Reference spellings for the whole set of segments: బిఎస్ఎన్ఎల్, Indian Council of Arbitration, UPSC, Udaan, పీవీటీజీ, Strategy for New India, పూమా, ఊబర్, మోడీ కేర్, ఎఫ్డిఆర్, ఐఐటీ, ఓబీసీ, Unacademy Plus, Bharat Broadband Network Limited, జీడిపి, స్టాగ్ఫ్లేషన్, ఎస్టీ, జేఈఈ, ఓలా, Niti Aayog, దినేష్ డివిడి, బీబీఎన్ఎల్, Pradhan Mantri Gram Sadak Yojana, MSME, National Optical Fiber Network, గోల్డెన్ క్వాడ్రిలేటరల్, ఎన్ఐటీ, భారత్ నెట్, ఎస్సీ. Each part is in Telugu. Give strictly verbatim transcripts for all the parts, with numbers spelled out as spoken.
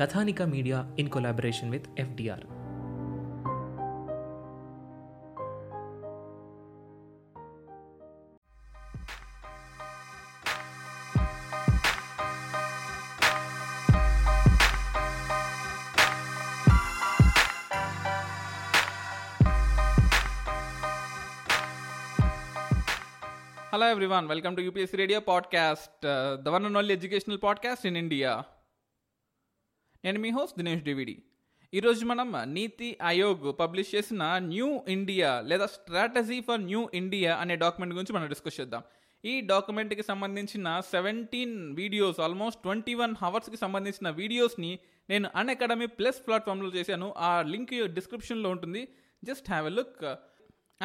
Kathanika media in collaboration with ఎఫ్డిఆర్. Hello everyone, welcome to U P S C Radio Podcast, uh, the one and only educational podcast in India. నేను మీ హోస్ట్ దినేష్ డివిడి. ఈరోజు మనం నీతి ఆయోగ్ పబ్లిష్ చేసిన న్యూ ఇండియా లేదా స్ట్రాటజీ ఫర్ న్యూ ఇండియా అనే డాక్యుమెంట్ గురించి మనం డిస్కస్ చేద్దాం. ఈ డాక్యుమెంట్కి సంబంధించిన seventeen videos, almost twenty one అవర్స్కి సంబంధించిన వీడియోస్ని నేను అన్ అకాడమీ ప్లస్ ప్లాట్ఫామ్లో చేశాను. ఆ లింక్ డిస్క్రిప్షన్లో ఉంటుంది, just have a look.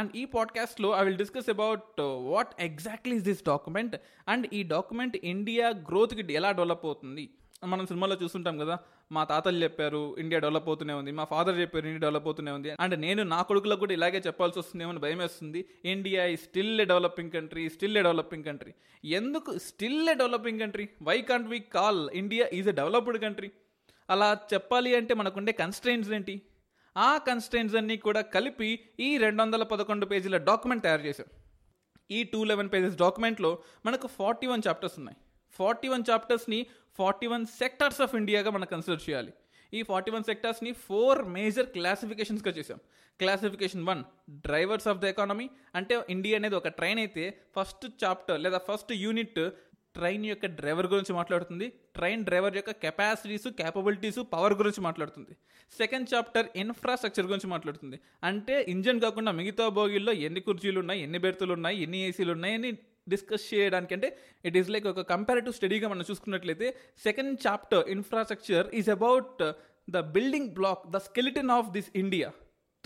And ఈ పాడ్కాస్ట్లో I will discuss about what exactly is this document and ఈ డాక్యుమెంట్ ఇండియా గ్రోత్కి ఎలా డెవలప్ అవుతుంది. మనం సినిమాలో చూస్తుంటాం కదా, మా తాతలు చెప్పారు ఇండియా డెవలప్ అవుతూనే ఉంది, మా ఫాదర్ చెప్పారు ఇండియా డెవలప్ అవుతూనే ఉంది, అండ్ నేను నా కొడుకులకు కూడా ఇలాగే చెప్పాల్సి వస్తుందేమో భయం వేస్తుంది. ఇండియా ఈ still a developing country, still a developing country. ఎందుకు still a developing country? Why can't we call India is a developed country? అలా చెప్పాలి అంటే మనకుండే కన్స్ట్రెయిన్స్ ఏంటి? ఆ కన్స్టెంట్స్ అన్నీ కూడా కలిపి ఈ రెండు వందల పదకొండు పేజీల డాక్యుమెంట్ తయారు చేశారు. ఈ టూ లెవెన్ పేజెస్ డాక్యుమెంట్లో మనకు ఫార్టీ వన్ చాప్టర్స్ ఉన్నాయి. ఫార్టీ వన్ చాప్టర్స్ని ఫార్టీ వన్ సెక్టార్స్ ఆఫ్ ఇండియాగా మనం కన్సిడర్ చేయాలి. ఈ ఫార్టీ వన్ సెక్టార్స్ని ఫోర్ మేజర్ క్లాసిఫికేషన్స్గా చేసాం. Classification one, drivers of the economy. అంటే ఇండియా అనేది ఒక ట్రైన్ అయితే ఫస్ట్ చాప్టర్ లేదా ఫస్ట్ యూనిట్ ట్రైన్ యొక్క డ్రైవర్ గురించి మాట్లాడుతుంది. ట్రైన్ డ్రైవర్ యొక్క కెపాసిటీసు, క్యాపబిలిటీసు, పవర్ గురించి మాట్లాడుతుంది. సెకండ్ చాప్టర్ ఇన్ఫ్రాస్ట్రక్చర్ గురించి మాట్లాడుతుంది. అంటే ఇంజన్ కాకుండా మిగతా బోగిల్లో ఎన్ని కుర్చీలు ఉన్నాయి, ఎన్ని బెర్తులు ఉన్నాయి, ఎన్ని ఏసీలు ఉన్నాయి అని డిస్కస్ చేయడానికి. అంటే ఇట్ ఈస్ లైక్ ఒక కంపారిటివ్ స్టడీగా మనం చూసుకున్నట్లయితే second chapter infrastructure is about the building block, the skeleton of this India.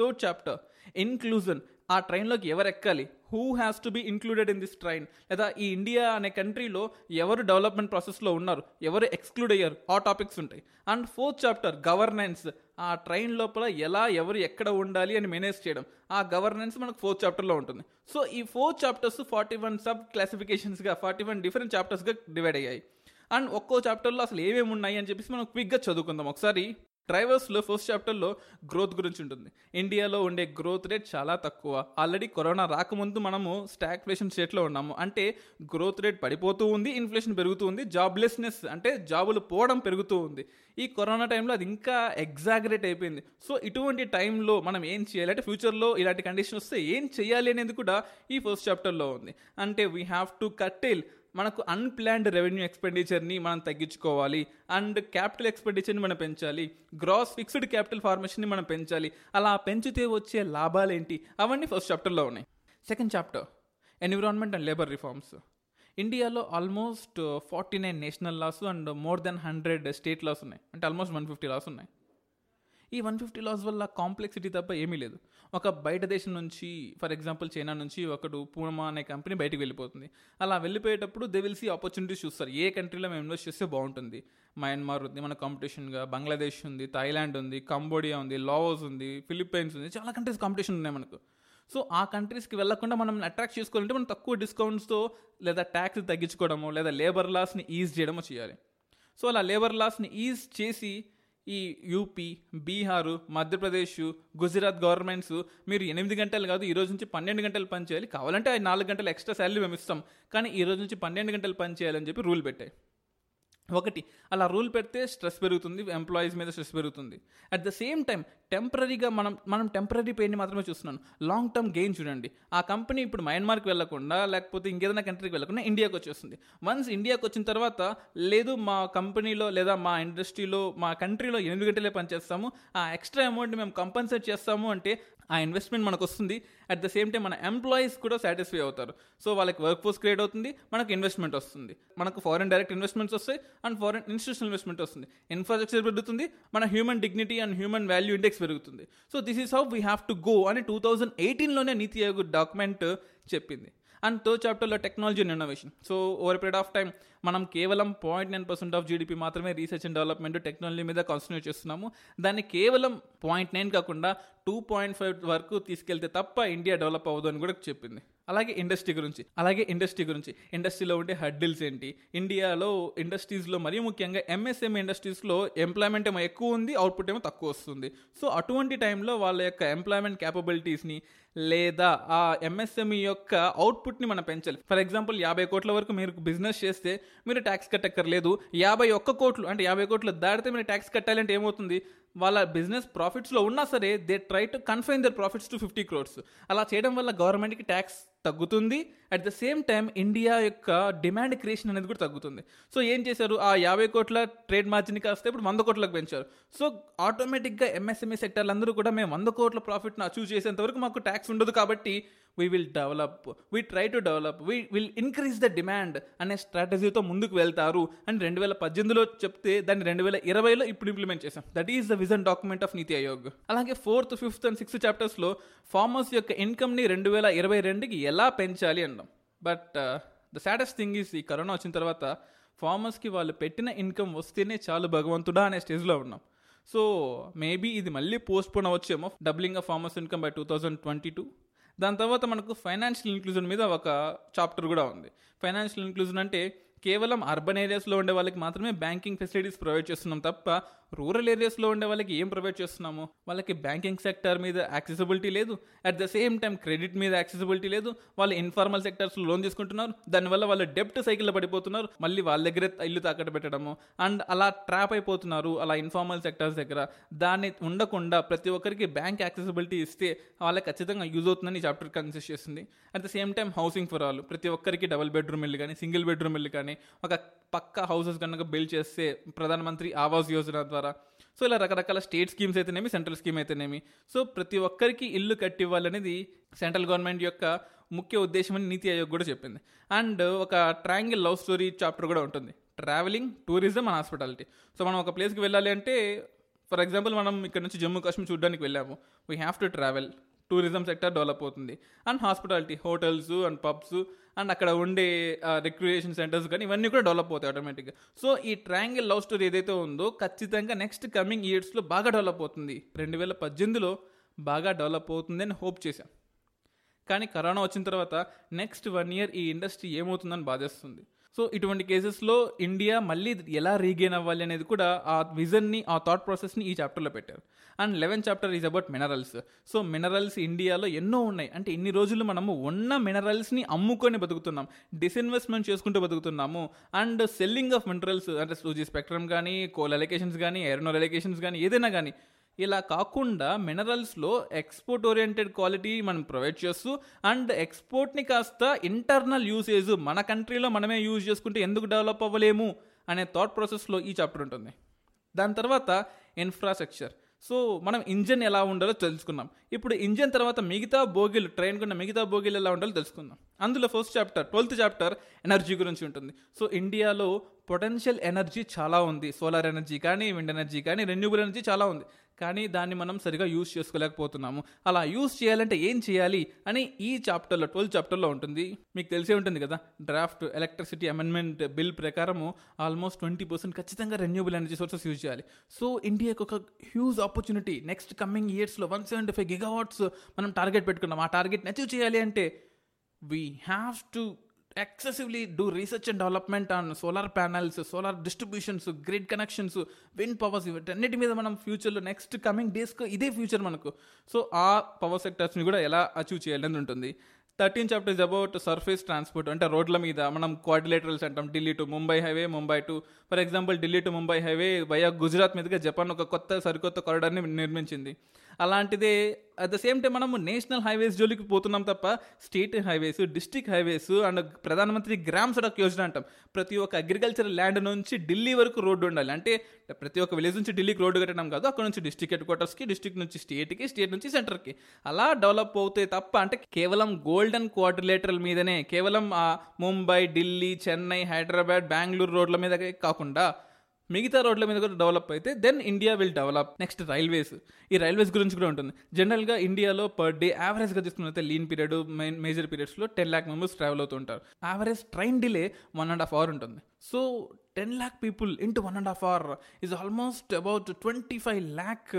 Third chapter inclusion. ఆ ట్రైన్లోకి ఎవరు ఎక్కాలి, who has to be included in this train, లేదా ఈ ఇండియా అనే కంట్రీలో ఎవరు డెవలప్మెంట్ ప్రాసెస్లో ఉన్నారు, ఎవరు ఎక్స్క్లూడ్ అయ్యారు, ఆ టాపిక్స్ ఉంటాయి. And fourth chapter governance. ఆ ట్రైన్ లోపల ఎలా ఎవరు ఎక్కడ ఉండాలి అని మేనేజ్ చేయడం, ఆ గవర్నెన్స్ మనకు ఫోర్త్ చాప్టర్లో ఉంటుంది. సో ఈ four chapters forty one sub క్లాసిఫికేషన్స్గా, ఫార్టీ వన్ డిఫరెంట్ చాప్టర్స్గా డివైడ్ అయ్యాయి. అండ్ ఒక్కో చాప్టర్లో అసలు ఏమేమి ఉన్నాయి అని చెప్పేసి మనం క్విక్గా చదువుకుందాం ఒకసారి. డ్రైవర్స్లో ఫస్ట్ చాప్టర్లో గ్రోత్ గురించి ఉంటుంది. ఇండియాలో ఉండే గ్రోత్ రేట్ చాలా తక్కువ. ఆల్రెడీ కరోనా రాకముందు మనము స్టాగ్ఫ్లేషన్ స్టేట్లో ఉన్నాము. అంటే గ్రోత్ రేట్ పడిపోతూ ఉంది, ఇన్ఫ్లేషన్ పెరుగుతూ ఉంది, జాబ్లెస్నెస్ అంటే జాబులు పోవడం పెరుగుతూ ఉంది. ఈ కరోనా టైంలో అది ఇంకా ఎగ్జాగరేట్ అయిపోయింది. సో ఇటువంటి టైంలో మనం ఏం చేయాలి అంటే, ఫ్యూచర్లో ఇలాంటి కండిషన్ వస్తే ఏం చేయాలి అనేది కూడా ఈ ఫస్ట్ చాప్టర్లో ఉంది. అంటే వీ హ్యావ్ టు కట్టెల్, మనకు అన్ప్లాన్డ్ రెవెన్యూ ఎక్స్పెండిచర్ని మనం తగ్గించుకోవాలి. అండ్ క్యాపిటల్ ఎక్స్పెండిచర్ని మనం పెంచాలి. గ్రాస్ ఫిక్స్డ్ క్యాపిటల్ ఫార్మేషన్ని మనం పెంచాలి. అలా పెంచితే వచ్చే లాభాలేంటి, అవన్నీ ఫస్ట్ చాప్టర్లో ఉన్నాయి. Second chapter environment and labour reforms. ఇండియాలో almost forty nine national laws and more than hundred state laws ఉన్నాయి. అంటే ఆల్మోస్ట్ వన్ ఫిఫ్టీ లాస్ ఉన్నాయి. ఈ వన్ ఫిఫ్టీ లాస్ వల్ల కాంప్లెక్సిటీ తప్ప ఏమీ లేదు. ఒక బయట దేశం నుంచి, ఫర్ ఎగ్జాంపుల్ చైనా నుంచి ఒకడు పూమా అనే కంపెనీ బయటకు వెళ్ళిపోతుంది. అలా వెళ్ళిపోయేటప్పుడు దే విల్ సీ ఆపర్చునిటీస్ చూస్తారు, ఏ కంట్రీలో మేము ఇన్వెస్ట్ చేస్తే బాగుంటుంది. మయన్మార్ ఉంది మన కాంపిటీషన్గా, బంగ్లాదేశ్ ఉంది, థాయిలాండ్ ఉంది, కంబోడియా ఉంది, లావోస్ ఉంది, ఫిలిప్పైన్స్ ఉంది, చాలా కంట్రీస్ కాంపిటీషన్ ఉన్నాయి మనకు. సో ఆ కంట్రీస్కి వెళ్ళకుండా మనం అట్రాక్ట్ చేసుకోవాలంటే మనం తక్కువ డిస్కౌంట్స్తో లేదా ట్యాక్స్ తగ్గించుకోవడమో లేదా లేబర్ లాస్ని ఈజ్ చేయడమో చేయాలి. సో అలా లేబర్ లాస్ని ఈజ్ చేసి ఈ యూపీ, బీహారు, మధ్యప్రదేశ్, గుజరాత్ గవర్నమెంట్స్ మీరు ఎనిమిది గంటలు కాదు ఈరోజు నుంచి పన్నెండు గంటలు పని చేయాలి, కావాలంటే నాలుగు గంటలు ఎక్స్ట్రా శాలరీ మేము ఇస్తాం, కానీ ఈరోజు నుంచి పన్నెండు గంటలు పని చేయాలని చెప్పి రూల్ పెట్టాయి. ఒకటి, అలా రూల్ పెడితే స్ట్రెస్ పెరుగుతుంది, ఎంప్లాయీస్ మీద స్ట్రెస్ పెరుగుతుంది. అట్ ద సేమ్ టైం టెంపరీగా మనం మనం టెంపరీ పెయిన్ని మాత్రమే చూస్తున్నాను, లాంగ్ టర్మ్ గెయిన్ చూడండి. ఆ కంపెనీ ఇప్పుడు మయన్మార్కి వెళ్ళకుండా లేకపోతే ఇంకేదైనా కంట్రీకి వెళ్ళకుండా ఇండియాకి వచ్చేస్తుంది. వన్స్ ఇండియాకి వచ్చిన తర్వాత లేదు మా కంపెనీలో లేదా మా ఇండస్ట్రీలో మా కంట్రీలో ఎనిమిది గంటలే పనిచేస్తాము, ఆ ఎక్స్ట్రా అమౌంట్ని మేము కంపెన్సేట్ చేస్తాము అంటే ఆ ఇన్వెస్ట్మెంట్ మనకు వస్తుంది. అట్ ద సేమ్ టైం మన ఎంప్లాయీస్ కూడా సాటిస్ఫై అవుతారు. సో వాళ్ళకి వర్క్ ఫోర్స్ క్రియేట్ అవుతుంది, మనకు ఇన్వెస్ట్మెంట్ వస్తుంది, మనకు ఫారెన్ డైరెక్ట్ ఇన్వెస్ట్మెంట్స్ వస్తాయి అండ్ ఫారెన్ ఇన్స్టిట్యూషనల్ ఇన్వెస్ట్మెంట్ వస్తుంది, ఇన్ఫ్రాస్ట్రక్చర్ పెరుగుతుంది, మన human dignity and human value index పెరుగుతుంది. So this is how we have to go అని టూ థౌజండ్ ఎయిటీన్లోనే నీతి ఆయోగ్ డాక్యుమెంట్ చెప్పింది. అండ్ థర్డ్ చాప్టర్లో technology and innovation. So over period of time మనం కేవలం point nine percent of జీడిపి మాత్రమే రీసెర్చ్ అండ్ డెవలప్మెంట్ టెక్నాలజీ మీద కాన్సన్ట్రేట్ చేస్తున్నాము. దాన్ని కేవలం పాయింట్ నైన్ కాకుండా టూ పాయింట్ ఫైవ్ వరకు తీసుకెళ్తే తప్ప ఇండియా డెవలప్ అవ్వదు అని కూడా చెప్పింది. అలాగే ఇండస్ట్రీ గురించి అలాగే ఇండస్ట్రీ గురించి ఇండస్ట్రీలో ఉండే హర్డిల్స్ ఏంటి, ఇండియాలో ఇండస్ట్రీస్లో మరీ ముఖ్యంగా ఎంఎస్ఎంఈ ఇండస్ట్రీస్లో ఎంప్లాయ్మెంట్ ఏమో ఎక్కువ ఉంది, అవుట్పుట్ ఏమో తక్కువ వస్తుంది. సో అటువంటి టైంలో వాళ్ళ యొక్క ఎంప్లాయ్మెంట్ క్యాపబిలిటీస్ని లేదా ఆ ఎంఎస్ఎంఈ యొక్క అవుట్పుట్ని మనం పెంచాలి. ఫర్ ఎగ్జాంపుల్ యాభై కోట్ల వరకు మీరు బిజినెస్ చేస్తే మీరు ట్యాక్స్ కట్టక్కర్లేదు, యాభై ఒక్క కోట్లు అంటే యాభై కోట్లు దాటితే మీరు ట్యాక్స్ కట్టాలంటే ఏమవుతుంది, వాళ్ళ బిజినెస్ ప్రాఫిట్స్లో ఉన్నా సరే they try to confine their profits to fifty crores. అలా చేయడం వల్ల గవర్నమెంట్కి ట్యాక్స్ తగ్గుతుంది, at the same time India యొక్క డిమాండ్ క్రియేషన్ అనేది కూడా తగ్గుతుంది. సో ఏం చేశారు, ఆ యాభై కోట్ల ట్రేడ్ మార్జిన్ కాస్తే ఇప్పుడు వంద కోట్లకు పెంచారు. సో ఆటోమేటిక్గా ఎంఎస్ఎంఈ సెక్టర్లు అందరూ కూడా మేము వంద కోట్ల ప్రాఫిట్ను అచీవ్ చేసేంతవరకు మాకు ట్యాక్స్ ఉండదు కాబట్టి we will develop we try to develop we will increase the demand అనే స్ట్రాటజీతో ముందుకు వెళ్తారు అని రెండు వేల పద్దెనిమిదిలో చెప్తే దాన్ని రెండు వేల ఇరవైలో ఇప్పుడు ఇంప్లిమెంట్ చేశాం. That is the vision document of Niti Aayog. అలాగే ఫోర్త్, ఫిఫ్త్ అండ్ సిక్స్త్ చాప్టర్స్లో ఫార్మర్స్ యొక్క ఇన్కమ్ని రెండు వేల ఇరవై రెండుకి ఎలా పెంచాలి అన్నాం. But the saddest thing is ఈ కరోనా వచ్చిన తర్వాత ఫార్మర్స్కి వాళ్ళు పెట్టిన ఇన్కమ్ వస్తేనే చాలు భగవంతుడా అనే స్టేజ్లో ఉన్నాం. సో మేబీ ఇది మళ్ళీ పోస్ట్పోన్ అవ్వచ్చేమో, doubling of farmers income by two thousand twenty two. దాని తర్వాత మనకు ఫైనాన్షియల్ ఇంక్లూజన్ మీద ఒక చాప్టర్ కూడా ఉంది. ఫైనాన్షియల్ ఇంక్లూజన్ అంటే కేవలం అర్బన్ ఏరియాస్లో ఉండే వాళ్ళకి మాత్రమే బ్యాంకింగ్ ఫెసిలిటీస్ ప్రొవైడ్ చేస్తున్నాం తప్ప రూరల్ ఏరియాస్లో ఉండే వాళ్ళకి ఏం ప్రొవైడ్ చేస్తున్నాము, వాళ్ళకి బ్యాంకింగ్ సెక్టర్ మీద యాక్సెసిబిలిటీ లేదు, at the same time credit మీద యాక్సెసిబిలిటీ లేదు. వాళ్ళు ఇన్ఫార్మల్ సెక్టర్స్లో లోన్ తీసుకుంటున్నారు, దానివల్ల వాళ్ళు డెప్ట్ సైకిల్లో పడిపోతున్నారు, మళ్ళీ వాళ్ళ దగ్గరే ఇల్లు తాకట్టు పెట్టడము అండ్ అలా ట్రాప్ అయిపోతున్నారు అలా ఇన్ఫార్మల్ సెక్టర్స్ దగ్గర. దాన్ని ఉండకుండా ప్రతి ఒక్కరికి బ్యాంక్ యాక్సెసిబిలిటీ ఇస్తే వాళ్ళకి ఖచ్చితంగా యూజ్ అవుతుందని ఈ చాప్టర్ కన్సిస్ట్ చేస్తుంది. At the same time housing for all, ప్రతి ఒక్కరికి డబుల్ బెడ్రూమ్ ఇల్లు కానీ సింగిల్ బెడ్రూమ్ ఇల్లు కానీ ఒక పక్క హౌసెస్ కనుక బిల్డ్ చేస్తే ప్రధాన మంత్రి ఆవాస్ యోజన ద్వారా. సో ఇలా రకరకాల స్టేట్ స్కీమ్స్ అయితేనేమి, సెంట్రల్ స్కీమ్ అయితేనేమి, సో ప్రతి ఒక్కరికి ఇల్లు కట్టివ్వాలనేది సెంట్రల్ గవర్నమెంట్ యొక్క ముఖ్య ఉద్దేశం అని నీతి ఆయోగ్ కూడా చెప్పింది. అండ్ ఒక ట్రయాంగిల్ లవ్ స్టోరీ చాప్టర్ కూడా ఉంటుంది, travelling, tourism and hospitality. So మనం ఒక ప్లేస్కి వెళ్ళాలి అంటే ఫర్ ఎగ్జాంపుల్ మనం ఇక్కడ నుంచి జమ్మూ కాశ్మీర్ చూడడానికి వెళ్ళాము, we have to travel, tourism sector develop అవుతుంది. And hospitality, hotels and pubs and అక్కడ ఉండే రిక్రియేషన్ సెంటర్స్ కానీ ఇవన్నీ కూడా డెవలప్ అవుతాయి ఆటోమేటిక్గా. సో ఈ ట్రయాంగిల్ లవ్ స్టోరీ ఏదైతే ఉందో ఖచ్చితంగా నెక్స్ట్ కమింగ్ ఇయర్స్లో బాగా డెవలప్ అవుతుంది, రెండు వేల పద్దెనిమిదిలో బాగా డెవలప్ అవుతుంది అని హోప్ చేశాం. కానీ కరోనా వచ్చిన తర్వాత నెక్స్ట్ వన్ ఇయర్ ఈ ఇండస్ట్రీ ఏమవుతుందని బాధేస్తుంది. సో ఇటువంటి కేసెస్లో ఇండియా మళ్ళీ ఎలా రీగెయిన్ అవ్వాలి అనేది కూడా ఆ విజన్ని, ఆ థాట్ ప్రాసెస్ని ఈ చాప్టర్లో పెట్టారు. And eleventh chapter is about minerals. So minerals ఇండియాలో ఎన్నో ఉన్నాయి, అంటే ఇన్ని రోజులు మనము ఉన్న మినరల్స్ని అమ్ముకొని బతుకుతున్నాం, డిస్ఇన్వెస్ట్మెంట్ చేసుకుంటూ బతుకుతున్నాము. అండ్ సెల్లింగ్ ఆఫ్ మినరల్స్ అంటే టూ జీ స్పెక్ట్రమ్ కానీ, కోల్ అలొకేషన్స్ కానీ, ఎర్నోల్ అలొకేషన్స్ కానీ, ఏదైనా కానీ ఇలా కాకుండా మినరల్స్లో ఎక్స్పోర్ట్ ఓరియంటెడ్ క్వాలిటీ మనం ప్రొవైడ్ చేస్తూ అండ్ ఎక్స్పోర్ట్ని కాస్త ఇంటర్నల్ యూసేజ్ మన కంట్రీలో మనమే యూజ్ చేసుకుంటే ఎందుకు డెవలప్ అవ్వలేము అనే థాట్ ప్రాసెస్లో ఈ చాప్టర్ ఉంటుంది. దాని తర్వాత ఇన్ఫ్రాస్ట్రక్చర్. సో మనం ఇంజన్ ఎలా ఉండాలో తెలుసుకున్నాం, ఇప్పుడు ఇంజన్ తర్వాత మిగతా బోగీలు, ట్రైన్కి ఉన్న మిగతా బోగీలు ఎలా ఉండాలో తెలుసుకుందాం. అందులో first chapter, twelfth chapter energy గురించి ఉంటుంది. సో ఇండియాలో పొటెన్షియల్ ఎనర్జీ చాలా ఉంది, సోలార్ ఎనర్జీ కానీ, విండ్ ఎనర్జీ కానీ, రెన్యూబుల్ ఎనర్జీ చాలా ఉంది, కానీ దాన్ని మనం సరిగా యూజ్ చేసుకోలేకపోతున్నాము. అలా యూజ్ చేయాలంటే ఏం చేయాలి అని ఈ చాప్టర్లో, ట్వెల్త్ చాప్టర్లో ఉంటుంది. మీకు తెలిసే ఉంటుంది కదా, డ్రాఫ్ట్ ఎలక్ట్రిసిటీ అమెండ్మెంట్ బిల్ ప్రకారము ఆల్మోస్ట్ ట్వంటీ పర్సెంట్ ఖచ్చితంగా రెన్యూబుల్ ఎనర్జీ సోర్సెస్ యూజ్ చేయాలి. సో ఇండియాకి ఒక హ్యూజ్ ఆపర్చునిటీ నెక్స్ట్ కమింగ్ ఇయర్స్లో వన్ సెవెంటీ ఫైవ్ గిగావాట్స్ మనం టార్గెట్ పెట్టుకున్నాం. ఆ టార్గెట్ని అచీవ్ చేయాలి అంటే we have to excessively do research and development on solar panels, solar distributions, grid connections, wind powers, ఇవన్నిటి మీద మనం ఫ్యూచర్లో నెక్స్ట్ కమింగ్ డేస్కు ఇదే ఫ్యూచర్ మనకు. సో ఆ పవర్ సెక్టర్స్ని కూడా ఎలా అచీవ్ చేయాలని ఉంటుంది. Thirteen chapter is about surface transport, అంటే రోడ్ల మీద. మనం క్వాడ్రిలేటరల్స్ అంటాం. Delhi to Mumbai highway, Mumbai to for example Delhi to Mumbai highway via Gujarat మీదుగా జపాన్ ఒక కొత్త సరికొత్త కారిడార్ని నిర్మించింది. అలాంటిదే అట్ ద సేమ్ టైం మనము నేషనల్ హైవేస్ జోలికి పోతున్నాం తప్ప state highways, district highways and Pradhan Mantri Gram Sadak Yojana అంటాం. ప్రతి ఒక్క అగ్రికల్చర్ ల్యాండ్ నుంచి ఢిల్లీ వరకు రోడ్డు ఉండాలి, అంటే ప్రతి ఒక్క విలేజ్ నుంచి ఢిల్లీకి రోడ్డు కట్టడం కాదు, అక్కడ నుంచి డిస్ట్రిక్ట్ హెడ్ క్వార్టర్స్కి, డిస్ట్రిక్ట్ నుంచి స్టేట్కి, స్టేట్ నుంచి సెంటర్కి అలా డెవలప్ అవుతాయి తప్ప, అంటే కేవలం గోల్డెన్ క్వాడ్రిలేటరల్ మీదనే, కేవలం ముంబై, ఢిల్లీ, చెన్నై, హైదరాబాద్, బెంగళూరు రోడ్ల మీద కాకుండా మిగతా రోడ్ల మీద కూడా డెవలప్ అయితే then India will develop. Next railways. ఈ రైల్వేస్ గురించి కూడా ఉంటుంది. జనరల్గా ఇండియాలో పర్ డే యావరేజ్గా చూసుకున్నట్లయితే లీన్ పీరియడ్, మెయిన్ మేజర్ పీరియడ్స్లో టెన్ ల్యాక్ మెంబర్స్ ట్రావెల్ అవుతూ ఉంటారు. Average train delay one and half hour ఉంటుంది. So ten lakh people into one and half hour is almost about twenty five lakh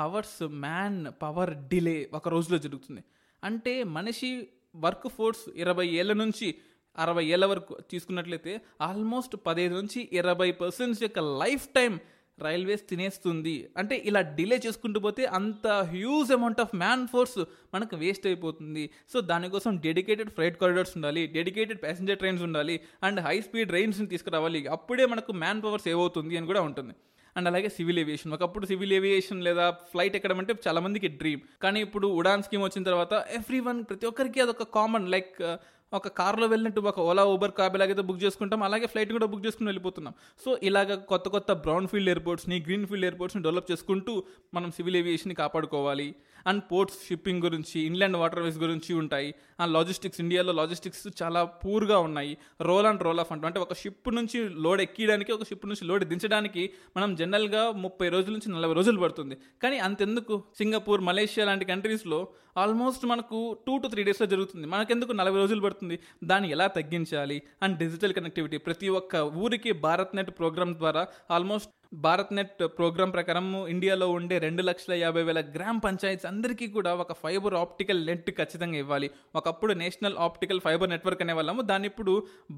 hours man power delay ఒక రోజులో జరుగుతుంది. అంటే మనిషి వర్క్ ఫోర్స్ ఇరవై ఏళ్ళ నుంచి అరవై ఏళ్ళ వరకు తీసుకున్నట్లయితే ఆల్మోస్ట్ పదహైదు నుంచి ఇరవై పర్సెంట్స్ యొక్క లైఫ్ టైం రైల్వేస్ తినేస్తుంది. అంటే ఇలా డిలే చేసుకుంటూ పోతే అంత huge amount of man force మనకు వేస్ట్ అయిపోతుంది. సో దానికోసం డెడికేటెడ్ ఫ్రైట్ కారిడార్స్ ఉండాలి, డెడికేటెడ్ ప్యాసింజర్ ట్రైన్స్ ఉండాలి అండ్ హై స్పీడ్ ట్రైన్స్ని తీసుకురావాలి. అప్పుడే మనకు మ్యాన్ పవర్ సేవ్ అవుతుంది అని కూడా ఉంటుంది. అండ్ అలాగే సివిల్ ఏవియేషన్. ఒకప్పుడు సివిల్ ఏవియేషన్ లేదా ఫ్లైట్ ఎక్కడమంటే చాలా మందికి డ్రీమ్, కానీ ఇప్పుడు ఉడాన్ స్కీమ్ వచ్చిన తర్వాత ఎవ్రీ వన్ ప్రతి ఒక్కరికి అదొక కామన్, లైక్ ఒక కార్లో వెళ్ళినట్టు ఒక ఓలా, ఊబర్, క్యాబ్ ఎలాగైతే బుక్ చేసుకుంటాం అలాగే ఫ్లైట్ కూడా బుక్ చేసుకుని వెళ్ళిపోతున్నాం. సో ఇలాగ కొత్త కొత్త బ్రౌన్ ఫీల్డ్ ఎయిర్పోర్ట్స్ని, గ్రీన్ ఫీల్డ్ ఎయిర్పోర్ట్స్ని డెవలప్ చేసుకుంటూ మనం సివిల్ ఏవియేషన్ని కాపాడుకోవాలి. అండ్ పోర్ట్స్, షిప్పింగ్ గురించి, ఇన్లాండ్ వాటర్వేస్ గురించి ఉంటాయి. And logistics. ఇండియాలో లాజిస్టిక్స్ చాలా పూర్గా ఉన్నాయి. రోల్ అండ్ రోల్ ఆఫ్ అంటాం, అంటే ఒక షిప్ నుంచి లోడ్ ఎక్కడానికి, ఒక షిప్ నుంచి లోడ్ దించడానికి మనం జనరల్గా ముప్పై రోజుల నుంచి నలభై రోజులు పడుతుంది. కానీ అంతెందుకు సింగపూర్, మలేషియా లాంటి కంట్రీస్లో ఆల్మోస్ట్ మనకు టూ టు త్రీ డేస్లో జరుగుతుంది. మనకెందుకు నలభై రోజులు పడుతుంది? దాన్ని ఎలా తగ్గించాలి? And digital connectivity. ప్రతి ఒక్క ఊరికి భారత్ నెట్ ప్రోగ్రామ్ ద్వారా, ఆల్మోస్ట్ భారత్ నెట్ ప్రోగ్రామ్ ప్రకారం ఇండియాలో ఉండే రెండు లక్షల యాభై వేల గ్రామ పంచాయతీస్ అందరికీ కూడా ఒక ఫైబర్ ఆప్టికల్ నెట్ ఖచ్చితంగా ఇవ్వాలి. ఒకప్పుడు నేషనల్ ఆప్టికల్ ఫైబర్ నెట్వర్క్ అనే వాళ్ళము, దాన్ని ఇప్పుడు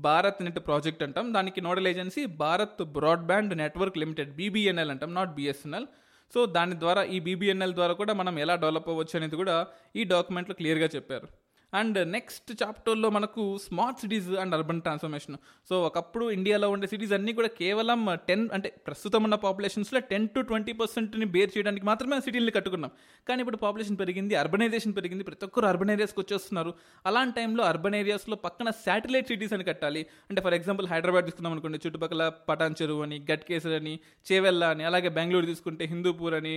భారత్ నెట్ ప్రాజెక్ట్ అంటాం. దానికి nodal agency Bharat broadband network limited, బీబీఎన్ఎల్ అంటాం, నాట్ బిఎస్ఎన్ఎల్. సో దాని ద్వారా, ఈ బీబీఎన్ఎల్ ద్వారా కూడా మనం ఎలా డెవలప్ అవ్వచ్చు అనేది కూడా ఈ డాక్యుమెంట్లో క్లియర్గా చెప్పారు. అండ్ నెక్స్ట్ చాప్టర్లో మనకు smart cities and urban transformation. So ఒకప్పుడు ఇండియాలో ఉండే సిటీస్ అన్నీ కూడా కేవలం టెన్ అంటే ప్రస్తుతం ఉన్న పాపులేషన్స్లో టెన్ టు ట్వంటీ పర్సెంట్ని బేర్ చేయడానికి మాత్రమే సిటీలని కట్టుకున్నాం. కానీ ఇప్పుడు పాపులేషన్ పెరిగింది, అర్బనైజేషన్ పెరిగింది, ప్రతి ఒక్కరు అర్బన్ ఏరియాస్కి వచ్చేస్తున్నారు. అలాంటి టైంలో అర్బన్ ఏరియాస్లో పక్కన శాటిలైట్ సిటీస్ అని కట్టాలి. అంటే ఫర్ ఎగ్జాంపుల్ హైదరాబాద్ తీసుకున్నాం అనుకోండి, చుట్టుపక్కల పటాన్ చెరువు అని, గట్కేసర్ అని, చేవెల్లా అని, అలాగే బెంగళూరు తీసుకుంటే హిందూపూర్ అని,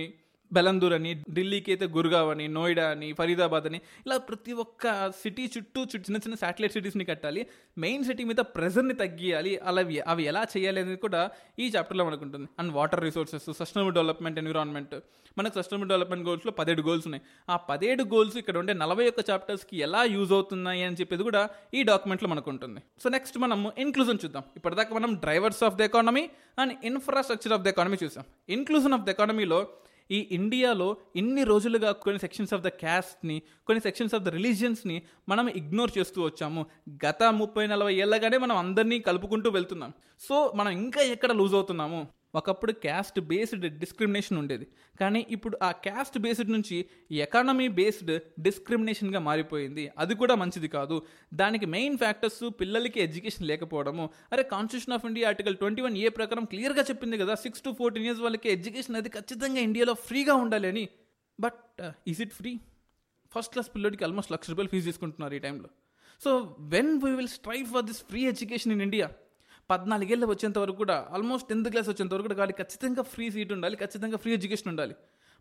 బెలందూర్ అని, ఢిల్లీకి అయితే గుర్గావ్ అని, నోయిడా అని, ఫరీదాబాద్ అని, ఇలా ప్రతి ఒక్క సిటీ చుట్టూ చిన్న చిన్న శాటిలైట్ సిటీస్ని కట్టాలి. మెయిన్ సిటీ మీద ప్రెజర్ని తగ్గియాలి. అలా అవి ఎలా చేయాలి అనేది కూడా ఈ చాప్టర్లో మనకు ఉంటుంది. And water resources, sustainable development, environment. మనకు సస్టైనబుల్ డెవలప్మెంట్ గోల్స్లో పదిహేడు గోల్స్ ఉన్నాయి. ఆ పదిహేడు గోల్స్ ఇక్కడ ఉండే నలభై ఒక్క చాప్టర్స్కి ఎలా యూజ్ అవుతున్నాయి అని చెప్పేది కూడా ఈ డాక్యుమెంట్లో మనకు ఉంటుంది. సో నెక్స్ట్ మనం ఇన్క్లూజన్ చూద్దాం. ఇప్పటిదాకా మనం drivers of the economy and infrastructure of the economy చూసాం. ఇన్క్లూజన్ ఆఫ్ ద ఎకానమీలో ఈ ఇండియాలో ఇన్ని రోజులుగా కొన్ని సెక్షన్స్ ఆఫ్ ద క్యాస్ట్ని, కొన్ని సెక్షన్స్ ఆఫ్ ద రిలీజియన్స్ని మనం ఇగ్నోర్ చేస్తూ వచ్చాము. గత ముప్పై నలభై ఏళ్ళగానే మనం అందరినీ కలుపుకుంటూ వెళ్తున్నాం. సో మనం ఇంకా ఎక్కడ లూజ్ అవుతున్నాము? ఒకప్పుడు క్యాస్ట్ బేస్డ్ డిస్క్రిమినేషన్ ఉండేది, కానీ ఇప్పుడు ఆ క్యాస్ట్ బేస్డ్ నుంచి ఎకానమీ బేస్డ్ డిస్క్రిమినేషన్గా మారిపోయింది. అది కూడా మంచిది కాదు. దానికి మెయిన్ ఫ్యాక్టర్స్ పిల్లలకి ఎడ్యుకేషన్ లేకపోవడము. అరే constitution of India article twenty one A ప్రకారం క్లియర్గా చెప్పింది కదా, సిక్స్ టు ఫోర్టీన్ ఇయర్స్ వాళ్ళకి ఎడ్యుకేషన్ అది ఖచ్చితంగా ఇండియాలో ఫ్రీగా ఉండాలి అని. But is it free? First class పిల్లడికి ఆల్మోస్ట్ లక్ష రూపాయలు ఫీజు తీసుకుంటున్నారు ఈ టైంలో. So when we will strive for this free education in India? పద్నాలుగేళ్ళు వచ్చేంత వరకు కూడా, ఆల్మోస్ట్ టెన్త్ క్లాస్ వచ్చేంత వరకు కూడా వాళ్ళకి ఖచ్చితంగా ఫ్రీ సీట్ ఉండాలి, ఖచ్చితంగా ఫ్రీ ఎడ్యుకేషన్ ఉండాలి.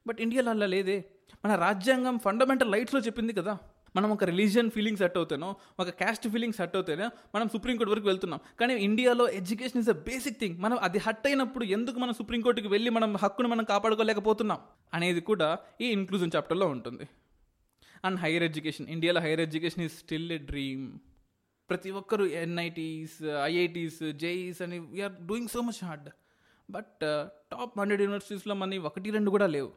బట్ ఇండియాలో అలా లేదే. మన రాజ్యాంగం ఫండమెంటల్ రైట్స్లో చెప్పింది కదా, మనం ఒక రిలీజియన్ ఫీలింగ్స్ హట్ అవుతానో, ఒక క్యాస్ట్ ఫీలింగ్స్ హట్ అవుతానో మనం సుప్రీంకోర్టు వరకు వెళ్తున్నాం. కానీ ఇండియాలో education is a basic thing. మనం అది హట్ అయినప్పుడు ఎందుకు మనం సుప్రీంకోర్టుకి వెళ్ళి మనం హక్కును మనం కాపాడుకోలేకపోతున్నాం అనేది కూడా ఈ ఇన్క్లూజన్ చాప్టర్లో ఉంటుంది. And higher education. ఇండియాలో higher education is still a dream. ప్రతి ఒక్కరు ఎన్ఐటీస్, ఐఐటీస్, జేఈస్ అని we are doing so much hard. But top hundred యూనివర్సిటీస్లో మనకి ఒకటి రెండు కూడా లేవు.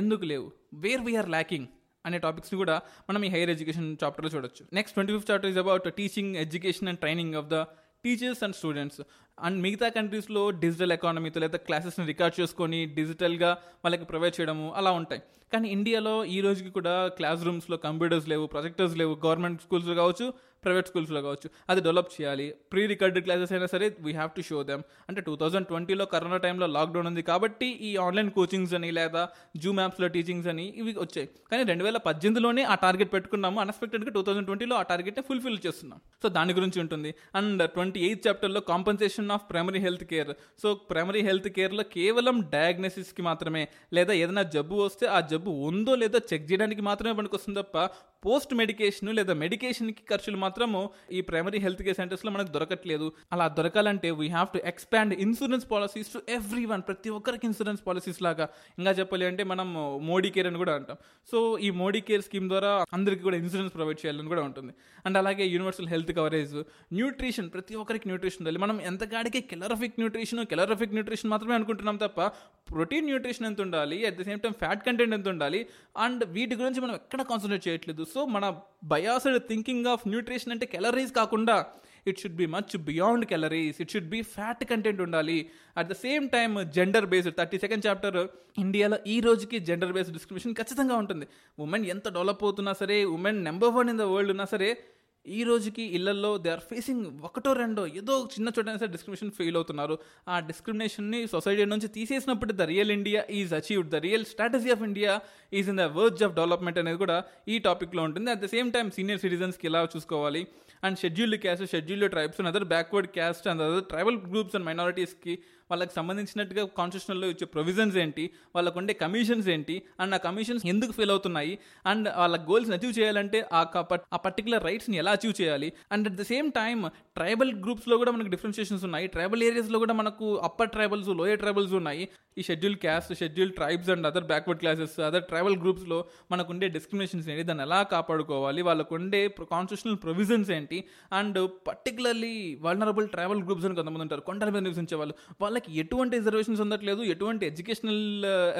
ఎందుకు లేవు? వేర్ వీఆర్ ల్యాకింగ్ అనే టాపిక్స్ని కూడా మనం ఈ హైయర్ ఎడ్యుకేషన్ చాప్టర్లో చూడొచ్చు. Next twenty fifth chapter is about teaching, education and training of the teachers and students. And మిగతా కంట్రీస్లో డిజిటల్ ఎకానమీతో లేదా క్లాసెస్ని రికార్డ్ చేసుకొని డిజిటల్గా వాళ్ళకి ప్రొవైడ్ చేయడము అలా ఉంటాయి. కానీ ఇండియాలో ఈ రోజుకి కూడా క్లాస్ రూమ్స్లో కంప్యూటర్స్ లేవు, ప్రొజెక్టర్స్ లేవు. గవర్నమెంట్ స్కూల్స్లో కావచ్చు, ప్రైవేట్ స్కూల్స్లో కావచ్చు. అది డెవలప్ చేయాలి. ప్రీ రికార్డెడ్ క్లాసెస్ అయినా సరే we have to show them. అంటే టూ థౌజండ్ ట్వంటీలో కరోనా టైంలో లాక్డౌన్ ఉంది కాబట్టి ఈ ఆన్లైన్ కోచింగ్స్ అని లేదా జూమ్ యాప్స్లో టీచింగ్స్ అని ఇవి వచ్చాయి. కానీ రెండు వేల పద్దెనిమిదిలోనే ఆ టార్గెట్ పెట్టుకున్నాము. అన్ఎక్స్పెక్టెడ్గా టూ థౌజండ్ ట్వంటీలో ఆ టార్గెట్ని ఫుల్ఫిల్ చేస్తున్నాం. సో దాని గురించి ఉంటుంది. అండ్ ట్వంటీ ఎయిత్ చాప్టర్లో compensation of primary health care. So primary health కేర్లో కేవలం డయాగ్నోసిస్కి మాత్రమే లేదా ఏదైనా జబ్బు వస్తే ఆ జబ్బు ఉందో లేదో చెక్ చేయడానికి మాత్రమే పనికొస్తుంది తప్ప పోస్ట్ మెడికేషన్ లేదా మెడికేషన్కి ఖర్చులు మాత్రము ఈ ప్రైమరీ హెల్త్ కేర్ సెంటర్స్లో మనకు దొరకట్లేదు. అలా దొరకాలంటే we have to expand insurance policies to every one. ప్రతి ఒక్కరికి ఇన్సూరెన్స్ పాలసీస్ లాగా. ఇంకా చెప్పాలి అంటే మనం మోడీ కేర్ అని కూడా అంటాం. సో ఈ మోడీ కేర్ స్కీమ్ ద్వారా అందరికీ కూడా ఇన్సూరెన్స్ ప్రొవైడ్ చేయాలని కూడా ఉంటుంది. అండ్ అలాగే యూనివర్సల్ హెల్త్ కవరేజ్, న్యూట్రిషన్, ప్రతి ఒక్కరికి న్యూట్రిషన్ ఉండాలి. మనం ఎంతగాడికి కెలరిఫిక్ న్యూట్రిషన్ కెలరిఫిక్ న్యూట్రిషన్ మాత్రమే అనుకుంటున్నాం తప్ప ప్రోటీన్ న్యూట్రిషన్ ఎంత ఉండాలి, at the same time fat content ఎంత ఉండాలి, అండ్ వీటి గురించి మనం ఎక్కడ కాన్సన్ట్రేట్ చేయట్లేదు. సో మన బయాస్డ్ థింకింగ్ ఆఫ్ న్యూట్రిషన్ అంటే క్యాలరీస్ కాకుండా it should be much beyond calories, it should be fat content ఉండాలి. At the same time gender based thirty second chapter ఇండియాలో ఈ రోజుకి జెండర్ బేస్డ్ డిస్క్రిమినేషన్ ఖచ్చితంగా ఉంటుంది. ఉమెన్ ఎంత డెవలప్ అవుతున్నా సరే, women number one in the world ఉన్నా సరే ఈ రోజుకి ఇళ్లల్లో దే ఆర్ ఫేసింగ్ ఒకటో రెండో ఏదో చిన్న చోటైనా సరే డిస్క్రిమినేషన్ ఫెయిల్ అవుతున్నారు. ఆ డిస్క్రిమినేషన్ని సొసైటీ నుంచి తీసేసినప్పుడు the real India is achieved, the real strategy of India is in the verge of development అనేది కూడా ఈ టాపిక్లో ఉంటుంది. At the same time senior సిటిజన్స్కి ఎలా చూసుకోవాలి, and scheduled caste, scheduled tribes and other backward caste and other tribal groups and మైనారిటీస్కి వాళ్ళకి సంబంధించినట్టుగా కాన్స్టిట్యూషన్లో ఇచ్చే ప్రొవిజన్స్ ఏంటి, వాళ్ళకు ఉండే కమిషన్స్ ఏంటి, అండ్ ఆ కమిషన్స్ ఎందుకు ఫెయిల్ అవుతున్నాయి, అండ్ వాళ్ళ గోల్స్ని అచీవ్ చేయాలంటే ఆ పర్టికులర్ రైట్స్ని ఎలా అచీవ్ చేయాలి. And at the same time tribal గ్రూప్స్లో కూడా మనకు డిఫరెన్షియేషన్స్ ఉన్నాయి. ట్రైబల్ ఏరియాస్లో కూడా మనకు అప్పర్ ట్రైబల్స్, లోయర్ ట్రైబల్స్ ఉన్నాయి. ఈ schedule caste, schedule tribes and other backward classes, other tribal గ్రూప్స్లో మనకు ఉండే డిస్క్రిమినేషన్స్ ఏంటి, దాన్ని ఎలా కాపాడుకోవాలి, వాళ్ళకు ఉండే కాన్స్టిట్యూషనల్ ప్రొవిజన్స్ ఏంటి, and particularly vulnerable tribal groups అని కొంతమంది ఉంటారు. కొండల మీద నివసించే వాళ్ళు, వాళ్ళకి ఎటువంటి రిజర్వేషన్స్ ఉండట్లేదు, ఎటువంటి ఎడ్యుకేషనల్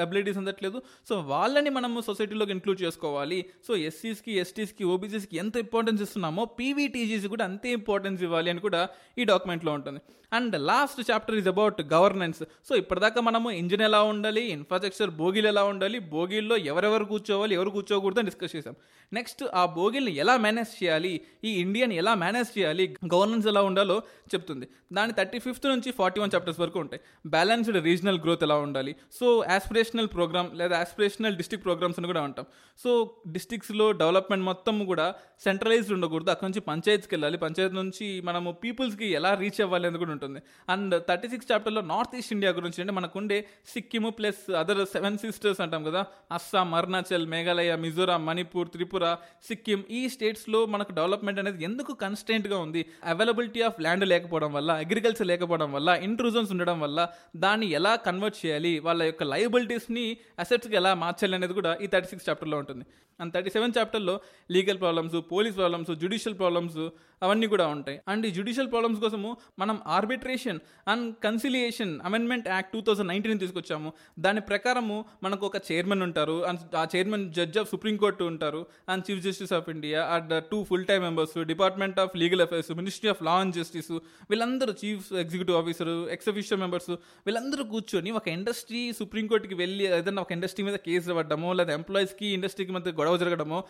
అబిలిటీస్ ఉండట్లేదు. సో వాళ్ళని మనము సొసైటీలోకి ఇంక్లూడ్ చేసుకోవాలి. సో ఎస్సీస్కి, ఎస్టీస్కి, ఓబీసీస్కి ఎంత ఇంపార్టెన్స్ ఇస్తున్నామో పీవీటీజీస్ కూడా అంతే ఇంపార్టెన్స్ ఇవ్వాలి అని కూడా ఈ డాక్యుమెంట్లో ఉంటుంది. And last chapter is about governance. So ఇప్పటిదాకా మనము ఇంజిన్ ఎలా ఉండాలి, ఇన్ఫ్రాస్ట్రక్చర్ బోగీలు ఎలా ఉండాలి, బోగీల్లో ఎవరెవరు కూర్చోవాలి, ఎవరు కూర్చోకూడదని డిస్కస్ చేసాం. నెక్స్ట్ ఆ బోగీల్ని ఎలా మేనేజ్ చేయాలి, ఈ ఇండియాని ఎలా మేనేజ్ చేయాలి, గవర్నెన్స్ ఎలా ఉండాలో చెప్తుంది. దాని థర్టీ ఫిఫ్త్ నుంచి ఫార్టీ వన్ చాప్టర్స్ వరకు ఉంటాయి. బ్యాలెన్స్డ్ రీజనల్ గ్రోత్ ఎలా ఉండాలి, సో ఆస్పిరేషనల్ ప్రోగ్రామ్ లేదా ఆస్పిరేషనల్ డిస్ట్రిక్ట్ ప్రోగ్రామ్స్ అని కూడా అంటాం. సో డిస్ట్రిక్ట్స్లో డెవలప్మెంట్ మొత్తం కూడా సెంట్రలైజ్డ్ ఉండకూడదు, అక్కడ నుంచి పంచాయత్స్కి వెళ్ళాలి, పంచాయత్ నుంచి మనము పీపుల్స్కి ఎలా రీచ్ అవ్వాలి అనేది కూడా ఉంటుంది. అండ్ థర్టీ సిక్స్ చాప్టర్లో నార్త్ ఈస్ట్ ఇండియా గురించి అంటే మనకు ఉండే Sikkim plus other seven sisters అంటాం కదా, అస్సాం, అరుణాచల్, మేఘాలయ, మిజోరాం, మణిపూర్, త్రిపుర, సిక్కిం, ఈ స్టేట్స్లో మనకు డెవలప్మెంట్ అనేది ఎందుకు కన్స్టెంట్గా ఉంది, అవైలబిలిటీ ఆఫ్ ల్యాండ్ లేకపోవడం వల్ల, అగ్రికల్చర్ లేకపోవడం వల్ల, ఇంట్రూజన్స్ ఉండడం వల్ల దాన్ని ఎలా కన్వర్ట్ చేయాలి, వాళ్ళ యొక్క లయబిలిటీస్ని అసెట్స్కి ఎలా మార్చాలి అనేది కూడా ఈ థర్టీ సిక్స్ చాప్టర్లో ఉంటుంది. అండ్ థర్టీ సెవెన్ చాప్టర్లో legal problems, police problems, judicial problems అవన్నీ కూడా ఉంటాయి. అండ్ ఈ జ్యుడిషియల్ ప్రాబ్లమ్స్ కోసము మనం arbitration and conciliation amendment act two thousand nineteen తీసుకొచ్చాము. దాని ప్రకారము మనకు ఒక చైర్మన్ ఉంటారు, అండ్ ఆ చైర్మన్ జడ్జ్ ఆఫ్ సుప్రీంకోర్టు ఉంటారు, and chief justice of India, and two full time members, department of legal affairs, ministry of law and justice, వీళ్ళందరూ chief executive officer, ex official members, వీళ్ళందరూ కూర్చొని ఒక ఇండస్ట్రీ సుప్రీంకోర్టుకి వెళ్ళి ఏదైనా ఒక ఇండస్ట్రీ మీద కేసు పడ్డమో లేదా ఎంప్లాయీస్కి ఇండస్ట్రీకి మధ్య గొడవ జరగడమో,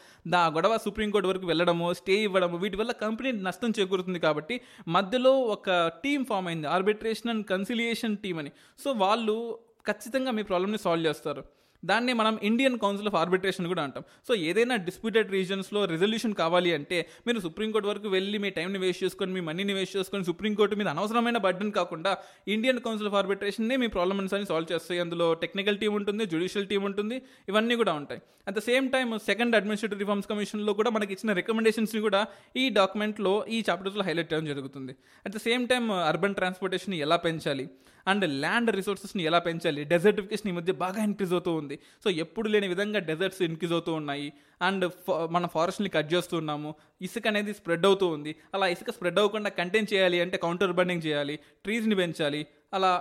ఆ గొడవ సుప్రీంకోర్టు వరకు వెళ్ళడమో, స్టే ఇవ్వడము, వీటి వల్ల కంపెనీ నష్టం చేకూరుతుంది కాబట్టి మధ్యలో ఒక టీమ్ ఫామ్ అయింది, ఆర్బిట్రేషన్ అండ్ కన్సిలియేషన్ టీమ్ అని. సో వాళ్ళు ఖచ్చితంగా మీ ప్రాబ్లమ్ని సాల్వ్ చేస్తారు. దాన్ని మనం ఇండియన్ కౌన్సిల్ ఆఫ్ ఆర్బిట్రేషన్ కూడా అంటాం. సో ఏదైనా డిస్ప్యూటెడ్ రీజన్స్లో రిజల్యూషన్ కావాలి అంటే మీరు సుప్రీంకోర్టు వరకు వెళ్ళి మీ టైంని వేస్ట్ చేసుకొని, మీ మనీని వేస్ట్ చేసుకొని, సుప్రీంకోర్టు మీద అనవసరమైన బర్డెన్ కాకుండా ఇండియన్ కౌన్సిల్ ఆఫ్ ఆర్బిట్రేషన్నే మీ ప్రాబ్లమ్స్ అని సాల్వ్ చేస్తాయి. అందులో టెక్నికల్ టీం ఉంటుంది, జ్యుడిషియల్ టీం ఉంటుంది, ఇవన్నీ కూడా ఉంటాయి. At the same time second administrative reforms కమిషన్లో కూడా మనకి ఇచ్చిన రికమెండేషన్స్ని కూడా ఈ డాక్యుమెంట్లో ఈ చాప్టర్స్లో హైలైట్ చేయడం జరుగుతుంది. At the same time urban transportation ఎలా పెంచాలి, అండ్ ల్యాండ్ రిసోర్సెస్ని ఎలా పెంచాలి, డెజర్టిఫికేషన్ ఈ మధ్య బాగా ఇంక్రీజ్ అవుతూ ఉంది. సో ఎప్పుడు లేని విధంగా డెజర్ట్స్ ఇంక్రీజ్ అవుతూ ఉన్నాయి, అండ్ మన ఫారెస్ట్ని కట్ చేస్తున్నాము, ఇసుక అనేది స్ప్రెడ్ అవుతూ ఉంది. అలా ఇసుక స్ప్రెడ్ అవ్వకుండా కంటైన్ చేయాలి అంటే కౌంటర్ బర్నింగ్ చేయాలి, ట్రీస్ని పెంచాలి. అలా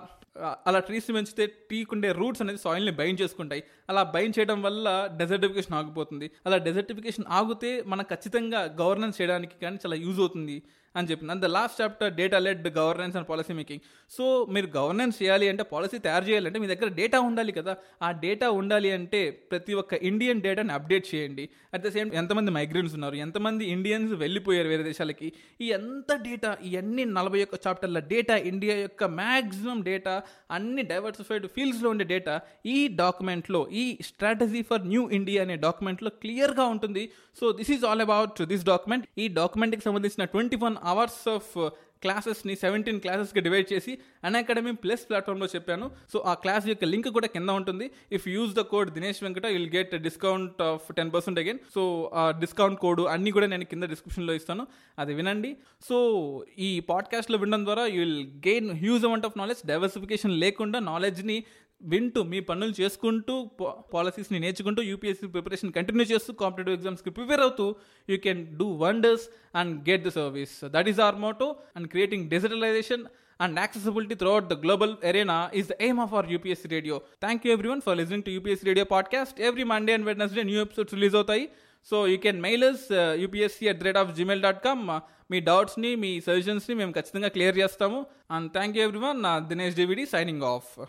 అలా ట్రీస్ని పెంచితే టీకు ఉండే రూట్స్ అనేది సాయిల్ని బైండ్ చేసుకుంటాయి. అలా బైండ్ చేయడం వల్ల డెజర్టిఫికేషన్ ఆగిపోతుంది. అలా డెజర్టిఫికేషన్ ఆగితే మనకు ఖచ్చితంగా గవర్నెన్స్ చేయడానికి కానీ చాలా యూజ్ అవుతుంది. అని చెప్పింది. And the last chapter data led governance and policy making. So మీరు గవర్నెన్స్ చేయాలి అంటే, పాలసీ తయారు చేయాలంటే మీ దగ్గర డేటా ఉండాలి కదా. ఆ డేటా ఉండాలి అంటే ప్రతి ఒక్క ఇండియన్ డేటాని అప్డేట్ చేయండి. అట్ ద సేమ్ ఎంతమంది మైగ్రెంట్స్ ఉన్నారు, ఎంతమంది ఇండియన్స్ వెళ్ళిపోయారు వేరే దేశాలకి, ఈ ఎంత డేటా, ఇవన్నీ నలభై ఒక్క చాప్టర్ల డేటా, ఇండియా యొక్క మ్యాక్సిమం డేటా, అన్ని డైవర్సిఫైడ్ ఫీల్డ్స్లో ఉండే డేటా ఈ డాక్యుమెంట్లో, ఈ స్ట్రాటజీ ఫర్ న్యూ ఇండియా అనే డాక్యుమెంట్లో క్లియర్గా ఉంటుంది. So this is all about this document. ఈ డాక్యుమెంట్కి సంబంధించిన ట్వంటీ వన్ అవర్స్ ఆఫ్ క్లాసెస్ని సెవెంటీన్ క్లాసెస్కి డివైడ్ చేసి అన్అకాడమీ ప్లస్ ప్లాట్ఫామ్లో చెప్పాను. సో ఆ క్లాస్ యొక్క లింక్ కూడా కింద ఉంటుంది. If use the code Dinesh Venkata you will get discount of ten percent again. So ఆ డిస్కౌంట్ కోడ్ అన్నీ కూడా నేను కింద డిస్క్రిప్షన్లో ఇస్తాను, అది వినండి. సో ఈ పాడ్కాస్ట్లో వినడం ద్వారా you will gain huge amount of knowledge. Diversification లేకుండా నాలెడ్జ్ని వింటూ మీ పనులు చేసుకుంటూ పాలసీస్ని నేర్చుకుంటూ యూపీఎస్సీ ప్రిపరేషన్ కంటిన్యూ చేస్తూ కాంపిటేటివ్ ఎగ్జామ్స్కి ప్రిపేర్ అవుతూ you can do wonders and get the service. That is our motto, and creating digitalization and accessibility throughout the global arena is the aim of our U P S C Radio. Thank you everyone for listening to U P S C Radio Podcast. Every Monday and Wednesday new episodes release అవుతాయి. So you can mail us uh, u p s c at gmail dot com. మీ డౌట్స్ని మీ సజెషన్స్ని మేము ఖచ్చితంగా క్లియర్ చేస్తాము. And thank you everyone. దినేష్ డివిడి signing of.